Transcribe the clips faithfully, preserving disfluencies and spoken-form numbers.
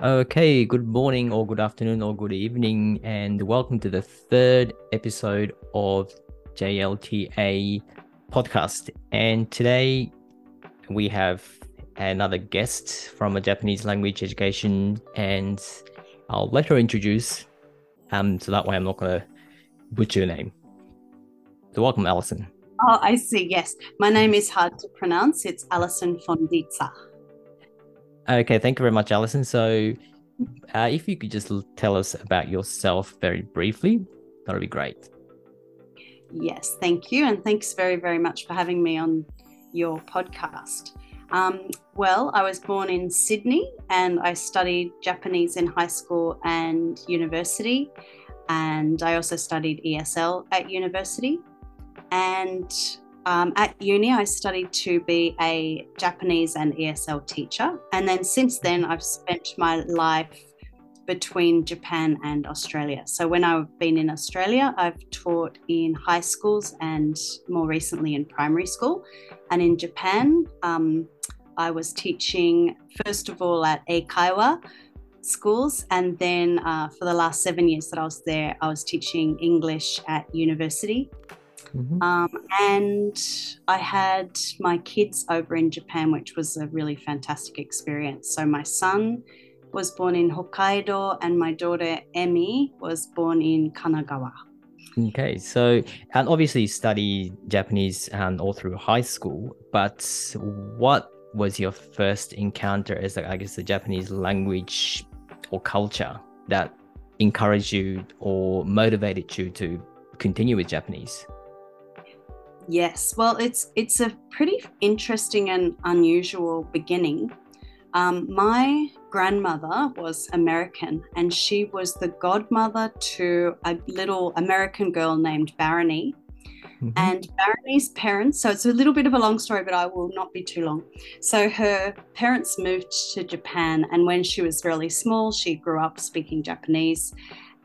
Okay, good morning or good afternoon or good evening, and welcome to the third episode of J L T A podcast. And today we have another guest from a Japanese language education, and I'll let her introduce, um, so that way I'm not going to butcher your name. So welcome, Alison. Oh, I see. Yes. My name is hard to pronounce. It's Alison Von Dietze. Okay, thank you very much, Alison. So uh, if you could just tell us about yourself very briefly, that would be great. Yes, thank you. And thanks very, very much for having me on your podcast. Um, well, I was born in Sydney and I studied Japanese in high school and university. And I also studied E S L at university. And Um, at uni, I studied to be a Japanese and E S L teacher. And then since then, I've spent my life between Japan and Australia. So when I've been in Australia, I've taught in high schools and more recently in primary school. And in Japan, um, I was teaching, first of all, at Eikaiwa schools. And then uh, for the last seven years that I was there, I was teaching English at university. Mm-hmm. Um, and I had my kids over in Japan, which was a really fantastic experience. So my son was born in Hokkaido and my daughter Emi was born in Kanagawa. Okay, so and obviously you studied Japanese um, all through high school, but what was your first encounter as like, I guess, the Japanese language or culture that encouraged you or motivated you to continue with Japanese? Yes, well, it's it's a pretty interesting and unusual beginning. Um, my grandmother was American and she was the godmother to a little American girl named Barony. Mm-hmm. And Barony's parents, so it's a little bit of a long story, but I will not be too long. So her parents moved to Japan and when she was really small, she grew up speaking Japanese.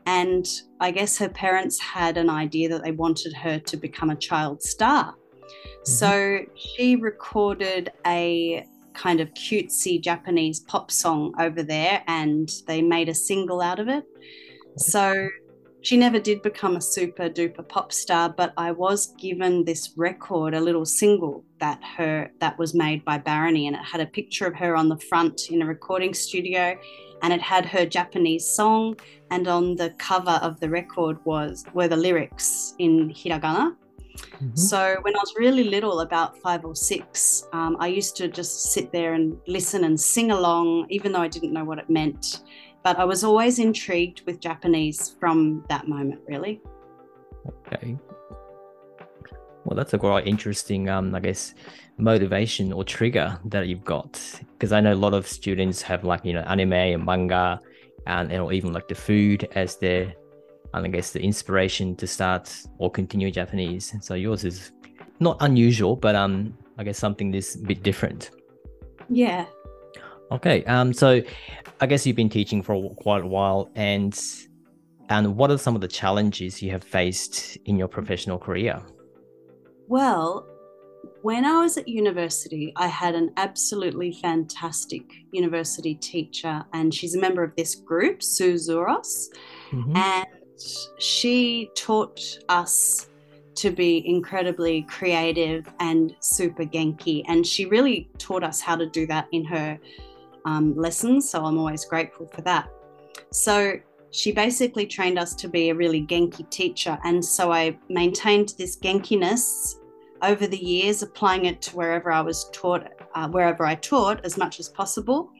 And I guess her parents had an idea that they wanted her to become a child star. Mm-hmm. So she recorded a kind of cutesy Japanese pop song over there and they made a single out of it. So she never did become a super duper pop star, but I was given this record, a little single that her that was made by Barony, and it had a picture of her on the front in a recording studio. And it had her Japanese song, and on the cover of the record was were the lyrics in hiragana. Mm-hmm. So when I was really little, about five or six, um, I used to just sit there and listen and sing along, even though I didn't know what it meant. But I was always intrigued with Japanese from that moment, really. Okay. Well, that's a quite interesting, um, I guess, motivation or trigger that you've got. Because I know a lot of students have like, you know, anime and manga and, and or even like the food as their, and I guess, the inspiration to start or continue Japanese. And so yours is not unusual, but um, I guess something this bit different. Yeah. Okay. Um. So I guess you've been teaching for quite a while. And, and what are some of the challenges you have faced in your professional career? Well, when I was at university, I had an absolutely fantastic university teacher, and she's a member of this group, Sue Zuros. Mm-hmm. And she taught us to be incredibly creative and super genki. And she really taught us how to do that in her um, lessons. So I'm always grateful for that. So she basically trained us to be a really genki teacher. And so I maintained this genkiness over the years, applying it to wherever I was taught, uh, wherever I taught as much as possible.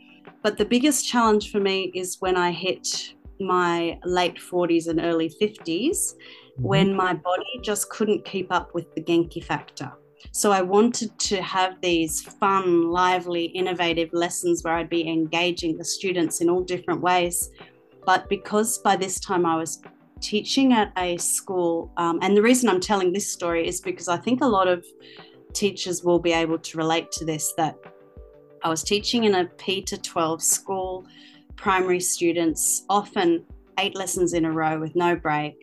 But the biggest challenge for me is when I hit my late forties and early fifties, when my body just couldn't keep up with the genki factor. So I wanted to have these fun, lively, innovative lessons where I'd be engaging the students in all different ways. But because by this time I was teaching at a school, um, and the reason I'm telling this story is because I think a lot of teachers will be able to relate to this, that I was teaching in a P to twelve school, primary students, often eight lessons in a row with no break.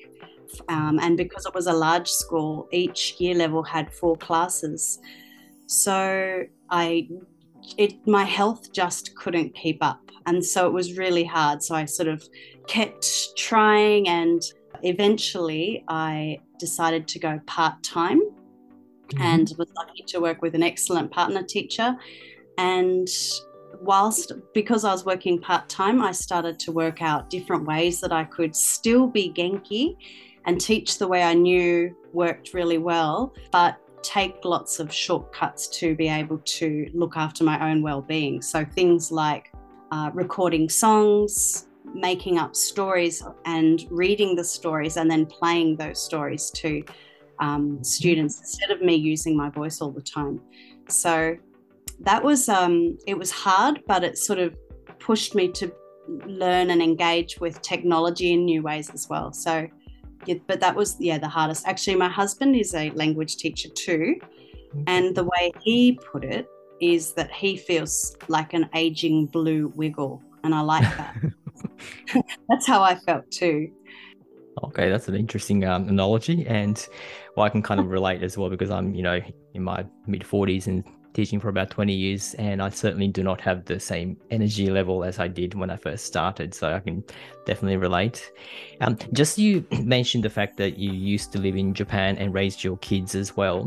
Um, and because it was a large school, each year level had four classes. So I it my health just couldn't keep up. And so it was really hard. So I sort of kept trying, and eventually I decided to go part-time mm-hmm. and was lucky to work with an excellent partner teacher. And whilst, because I was working part-time, I started to work out different ways that I could still be Genki and teach the way I knew worked really well, but take lots of shortcuts to be able to look after my own well-being. So things like uh, recording songs, making up stories and reading the stories and then playing those stories to um, students instead of me using my voice all the time. So that was, um, it was hard, but it sort of pushed me to learn and engage with technology in new ways as well. So Yeah, but that was, yeah, the hardest. Actually, my husband is a language teacher too. And the way he put it is that he feels like an aging blue wiggle. And I like that. That's how I felt too. Okay, that's an interesting um, analogy. And well, I can kind of relate as well, because I'm, you know, in my mid forties and teaching for about twenty years, and I certainly do not have the same energy level as I did when I first started, so I can definitely relate. Um, just you mentioned the fact that you used to live in Japan and raised your kids as well.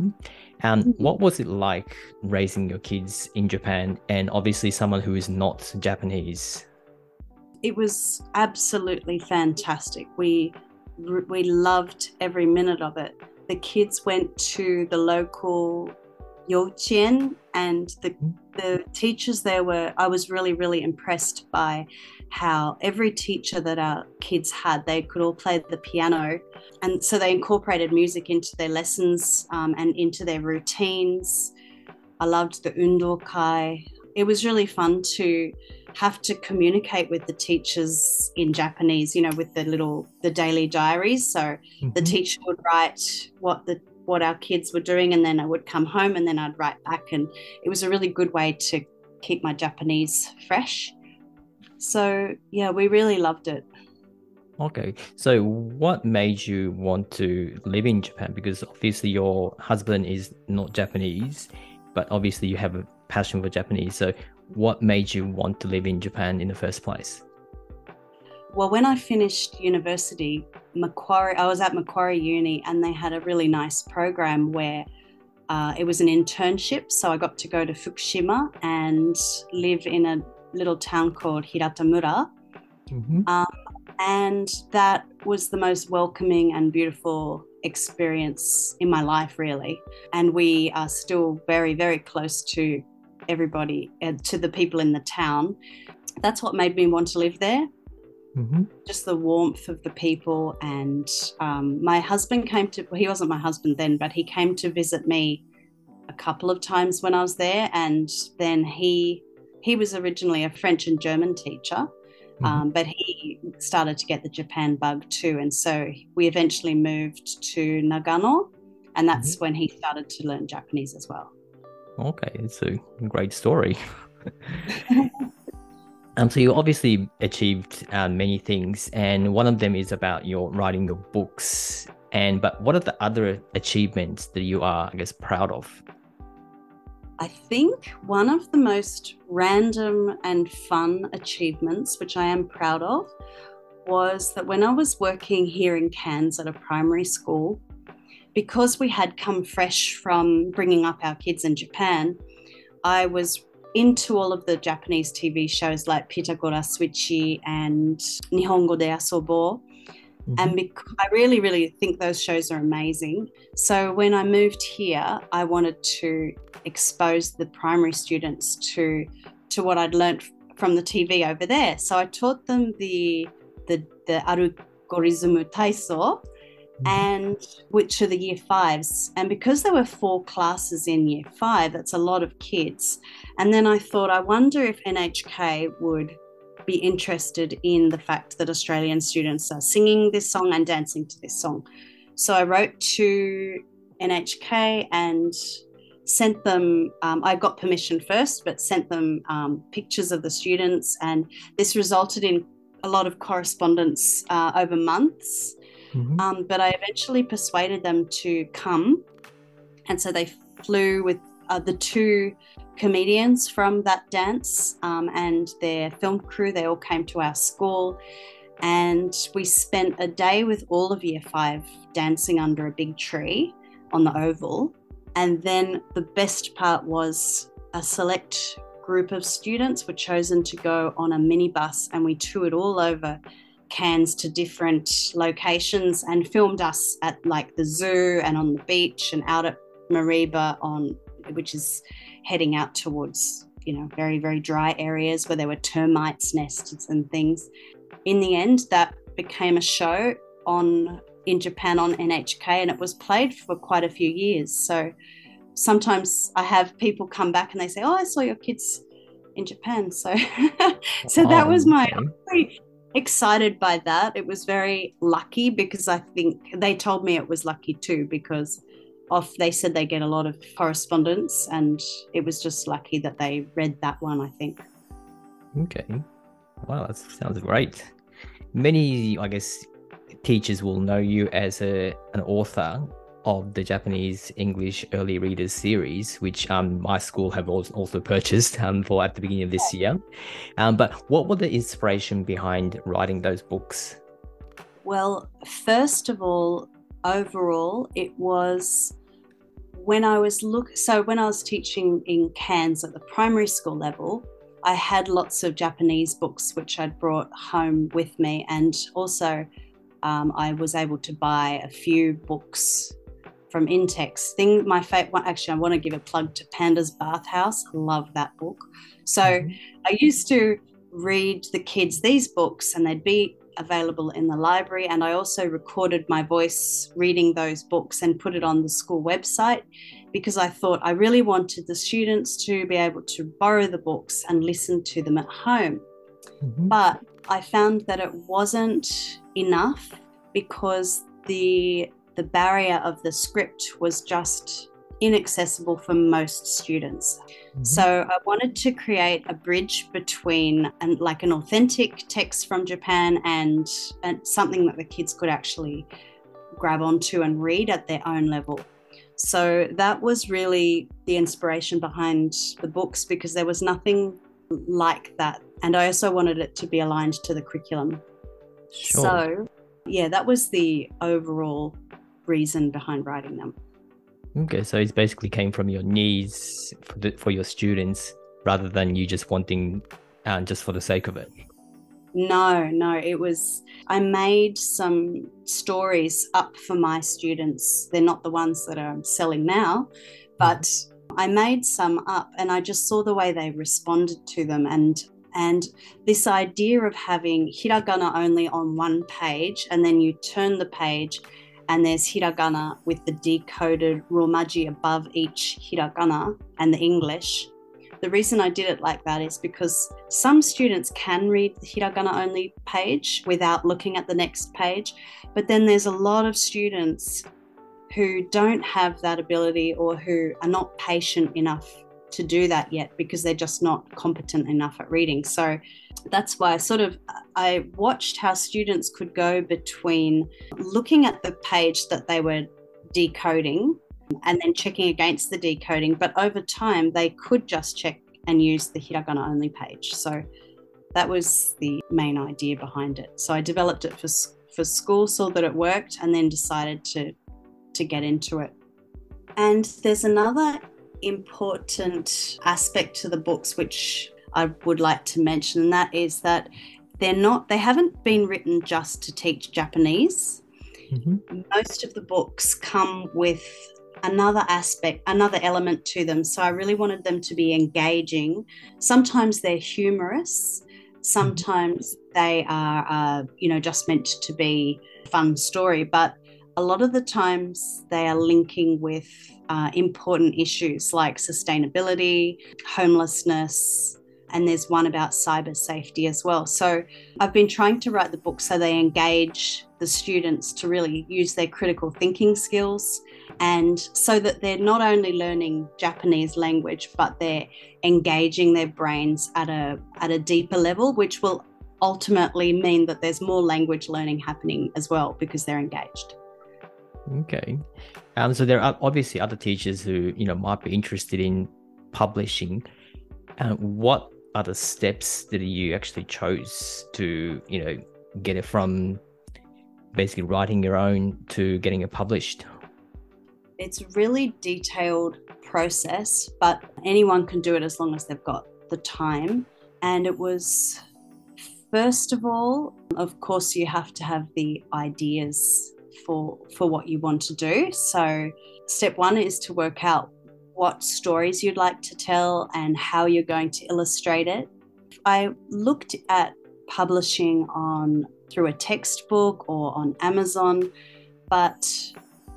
Um, mm-hmm. What was it like raising your kids in Japan, and obviously someone who is not Japanese? It was absolutely fantastic. We we loved every minute of it. The kids went to the local Yochien, and the the teachers there were, I was really, really impressed by how every teacher that our kids had, they could all play the piano. And so they incorporated music into their lessons um, and into their routines. I loved the undokai. It was really fun to have to communicate with the teachers in Japanese, you know, with the little, the daily diaries. So mm-hmm. the teacher would write what the what our kids were doing, and then I would come home and then I'd write back, and it was a really good way to keep my Japanese fresh. So yeah, we really loved it. Okay, so what made you want to live in Japan? Because obviously your husband is not Japanese, but obviously you have a passion for Japanese. So what made you want to live in Japan in the first place? Well, when I finished university, Macquarie, I was at Macquarie Uni, and they had a really nice program where uh, it was an internship. So I got to go to Fukushima and live in a little town called Hiratamura. Mm-hmm. Um, and that was the most welcoming and beautiful experience in my life, really. And we are still very, very close to everybody, uh, to the people in the town. That's what made me want to live there. Mm-hmm. Just the warmth of the people. And um, my husband came to, well, he wasn't my husband then, but he came to visit me a couple of times when I was there. And then he he was originally a French and German teacher, mm-hmm. um, but he started to get the Japan bug too. And so we eventually moved to Nagano, and that's mm-hmm. when he started to learn Japanese as well. Okay, it's a great story. Um, so you obviously achieved uh, many things, and one of them is about your writing your books. And but what are the other achievements that you are, I guess, proud of? I think one of the most random and fun achievements, which I am proud of, was that when I was working here in Cairns at a primary school, because we had come fresh from bringing up our kids in Japan, I was into all of the Japanese T V shows like Pitagora Switchi and Nihongo de Asobo. Mm-hmm. And because I really, really think those shows are amazing. So when I moved here, I wanted to expose the primary students to to what I'd learned from the T V over there. So I taught them the the, the Arugorizumu Taisō, mm-hmm. and which are the year fives. And because there were four classes in year five, that's a lot of kids. And then I thought, I wonder if N H K would be interested in the fact that Australian students are singing this song and dancing to this song. So I wrote to N H K and sent them, um, I got permission first, but sent them um, pictures of the students. And this resulted in a lot of correspondence uh, over months. Mm-hmm. Um, but I eventually persuaded them to come, and so they flew with uh, the two comedians from that dance um, and their film crew. They all came to our school and we spent a day with all of year five dancing under a big tree on the oval. And then the best part was a select group of students were chosen to go on a minibus, and we toured all over Cairns to different locations and filmed us at like the zoo and on the beach and out at Mariba, on which is heading out towards, you know, very, very dry areas where there were termites nests and things. In the end, that became a show on in Japan on N H K, and it was played for quite a few years. So sometimes I have people come back and they say, oh, I saw your kids in Japan. So so that was my, I was very excited by that. It was very lucky because I think they told me it was lucky too, because off they said they get a lot of correspondence, and it was just lucky that they read that one, I think. Okay. Wow, that sounds great. Many, I guess, teachers will know you as a an author of the Japanese English Early Readers Series, which um, my school have also purchased um, for at the beginning of this year. Um, but what were the inspiration behind writing those books? Well, first of all, overall, it was when I was look. So when I was teaching in Cairns at the primary school level, I had lots of Japanese books which I'd brought home with me, and also um, I was able to buy a few books from Intex. Thing, my favorite one, actually, I want to give a plug to Panda's Bathhouse. I love that book. So mm-hmm. I used to read the kids these books, and they'd be available in the library. And I also recorded my voice reading those books and put it on the school website, because I thought I really wanted the students to be able to borrow the books and listen to them at home. Mm-hmm. But I found that it wasn't enough, because the the barrier of the script was just inaccessible for most students. Mm-hmm. So I wanted to create a bridge between an, like an authentic text from Japan and, and something that the kids could actually grab onto and read at their own level. So that was really the inspiration behind the books, because there was nothing like that. And I also wanted it to be aligned to the curriculum. Sure. So yeah, that was the overall reason behind writing them. Okay, so it basically came from your needs for, the, for your students, rather than you just wanting uh, just for the sake of it. No, no, it was, I made some stories up for my students. They're not the ones that I'm selling now, but mm-hmm. I made some up, and I just saw the way they responded to them. And And this idea of having hiragana only on one page, and then you turn the page and there's hiragana with the decoded romaji above each hiragana and the English. The reason I did it like that is because some students can read the hiragana only page without looking at the next page, but then there's a lot of students who don't have that ability, or who are not patient enough to do that yet, because they're just not competent enough at reading. So that's why I sort of I watched how students could go between looking at the page that they were decoding and then checking against the decoding, but over time they could just check and use the hiragana only page. So that was the main idea behind it. So I developed it for for school, saw that it worked, and then decided to to get into it. And there's another important aspect to the books which I would like to mention, and that is that they're not they haven't been written just to teach Japanese. Mm-hmm. Most of the books come with another aspect, another element to them, so I really wanted them to be engaging. Sometimes they're humorous, sometimes they are uh, you know just meant to be a fun story, but a lot of the times they are linking with uh, important issues like sustainability, homelessness, and there's one about cyber safety as well. So I've been trying to write the book so they engage the students to really use their critical thinking skills, and so that they're not only learning Japanese language, but they're engaging their brains at a at a deeper level, which will ultimately mean that there's more language learning happening as well, because they're engaged. Okay. Um, so there are obviously other teachers who, you know, might be interested in publishing. Um, what are the steps that you actually chose to, you know, get it from basically writing your own to getting it published? It's a really detailed process, but anyone can do it as long as they've got the time. And it was, first of all, of course, you have to have the ideas for for what you want to do. So step one is to work out what stories you'd like to tell and how you're going to illustrate it. I looked at publishing on through a textbook or on Amazon, but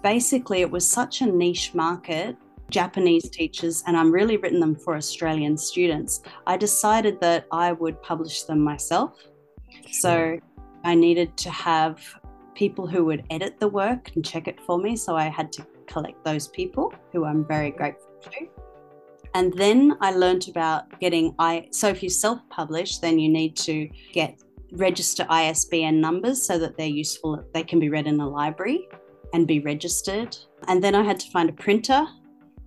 basically it was such a niche market, Japanese teachers, and I'm really written them for Australian students. I decided that I would publish them myself. So I needed to have people who would edit the work and check it for me. So I had to collect those people, who I'm very grateful to. And then I learned about getting, I. so if you self-publish, then you need to get register I S B N numbers so that they're useful. They can be read in a library and be registered. And then I had to find a printer.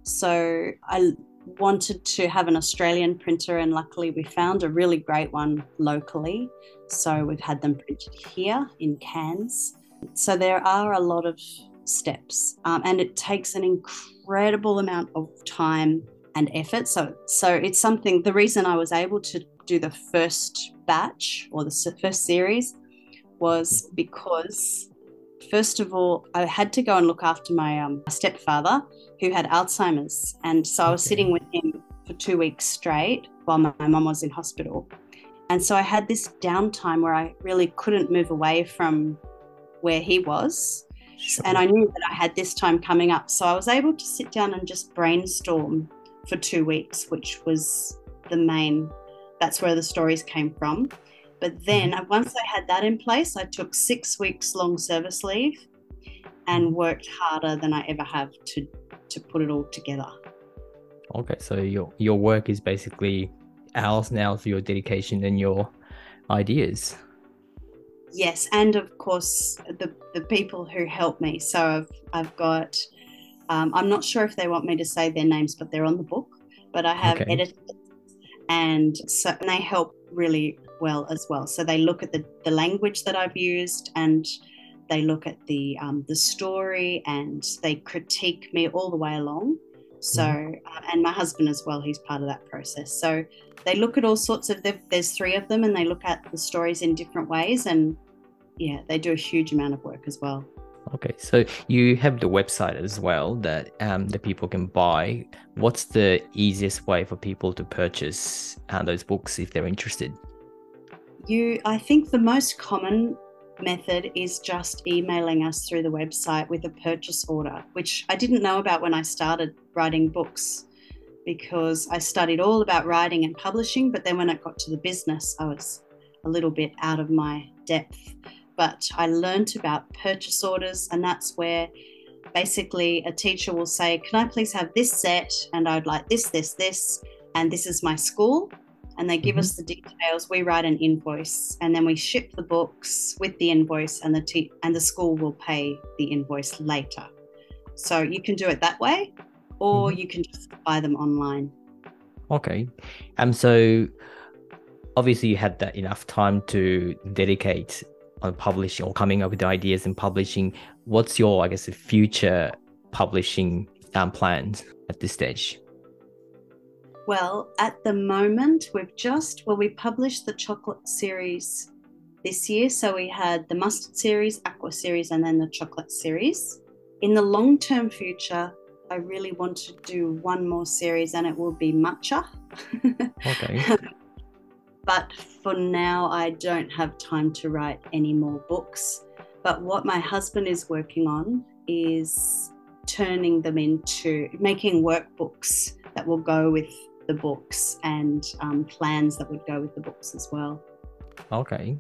So I wanted to have an Australian printer, and luckily we found a really great one locally. So we've had them printed here in Cairns. So there are a lot of steps, um, and it takes an incredible amount of time and effort. So, so it's something, the reason I was able to do the first batch or the first series was because, first of all, I had to go and look after my um, stepfather, who had Alzheimer's. And so I was sitting with him for two weeks straight while my, my mum was in hospital. And so I had this downtime where I really couldn't move away from where he was. Sure. And I knew that I had this time coming up. So I was able to sit down and just brainstorm for two weeks, which was the main, that's where the stories came from. But then once I had that in place, I took six weeks long service leave and worked harder than I ever have to to put it all together. Okay, so your your work is basically hours now for your dedication and your ideas. Yes, and of course the the people who helped me. So I've I've got, um, I'm not sure if they want me to say their names, but they're on the book. But I have okay. editors, and so and they help really well as well. So they look at the the language that I've used, and they look at the um, the story, and they critique me all the way along. So, uh, and my husband as well, he's part of that process. So they look at all sorts of, there's three of them, and they look at the stories in different ways. And yeah, they do a huge amount of work as well. Okay. So you have the website as well that um, the people can buy. What's the easiest way for people to purchase uh, those books if they're interested? You, I think the most common method is just emailing us through the website with a purchase order, which I didn't know about when I started writing books, because I studied all about writing and publishing, but then when it got to the business, I was a little bit out of my depth. But I learned about purchase orders, and that's where basically a teacher will say, can I please have this set, and I'd like this, this, this, and this is my school. And they give mm-hmm. us the details. We write an invoice, and then we ship the books with the invoice, and the te- and the school will pay the invoice later. So you can do it that way, or mm-hmm. you can just buy them online. Okay. Um, so obviously you had that enough time to dedicate on publishing or coming up with ideas and publishing. What's your, I guess, future publishing um, plans at this stage? Well, at the moment, we've just, well, we published the chocolate series this year. So we had the mustard series, aqua series, and then the chocolate series. In the long-term future, I really want to do one more series, and it will be matcha. Okay. But for now, I don't have time to write any more books. But what my husband is working on is turning them into, making workbooks that will go with the books, and um, plans that would go with the books as well. Okay.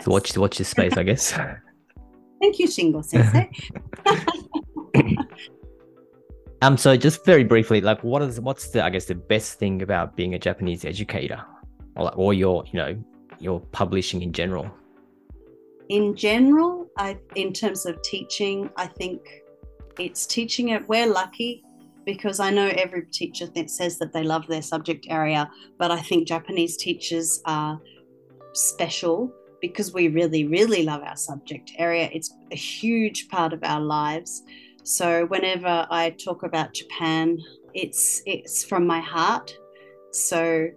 So watch watch this space, I guess. Thank you, Shingo Sensei. um. So just very briefly, like, what is what's the I guess the best thing about being a Japanese educator, or, or your you know your publishing in general? In general, I, in terms of teaching, I think it's teaching it. We're lucky because I know every teacher that says that they love their subject area, but I think Japanese teachers are special because we really, really love our subject area. It's a huge part of our lives. So whenever I talk about Japan, it's it's from my heart. So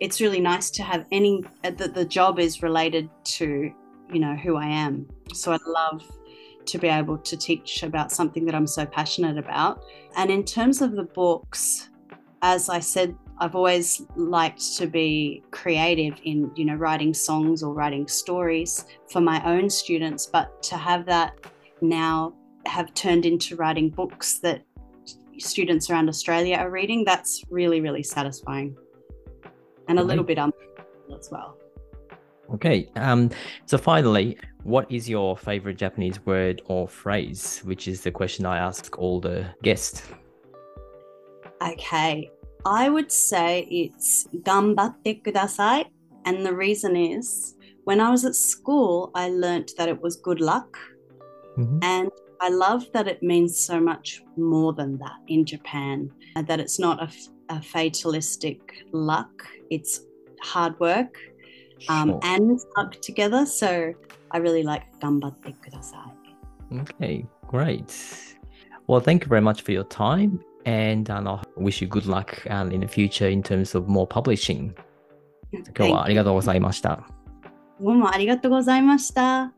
it's really nice to have any, that the job is related to, you know, who I am. So I love to be able to teach about something that I'm so passionate about. And in terms of the books, as I said, I've always liked to be creative in, you know, writing songs or writing stories for my own students, but to have that now have turned into writing books that students around Australia are reading, that's really, really satisfying. And a little bit uncomfortable as well. Okay. Um, so finally, what is your favorite Japanese word or phrase? Which is the question I ask all the guests. Okay. I would say it's "Ganbatte kudasai." And the reason is, when I was at school, I learnt that it was good luck. Mm-hmm. And I love that it means so much more than that in Japan, and that it's not a a fatalistic luck, it's hard work um, sure. and luck together. So I really like "Ganbatte kudasai." Okay, great. Well, thank you very much for your time, and um, I wish you good luck um, in the future in terms of more publishing. Thank you. 今日はありがとうございました。どうもありがとうございました。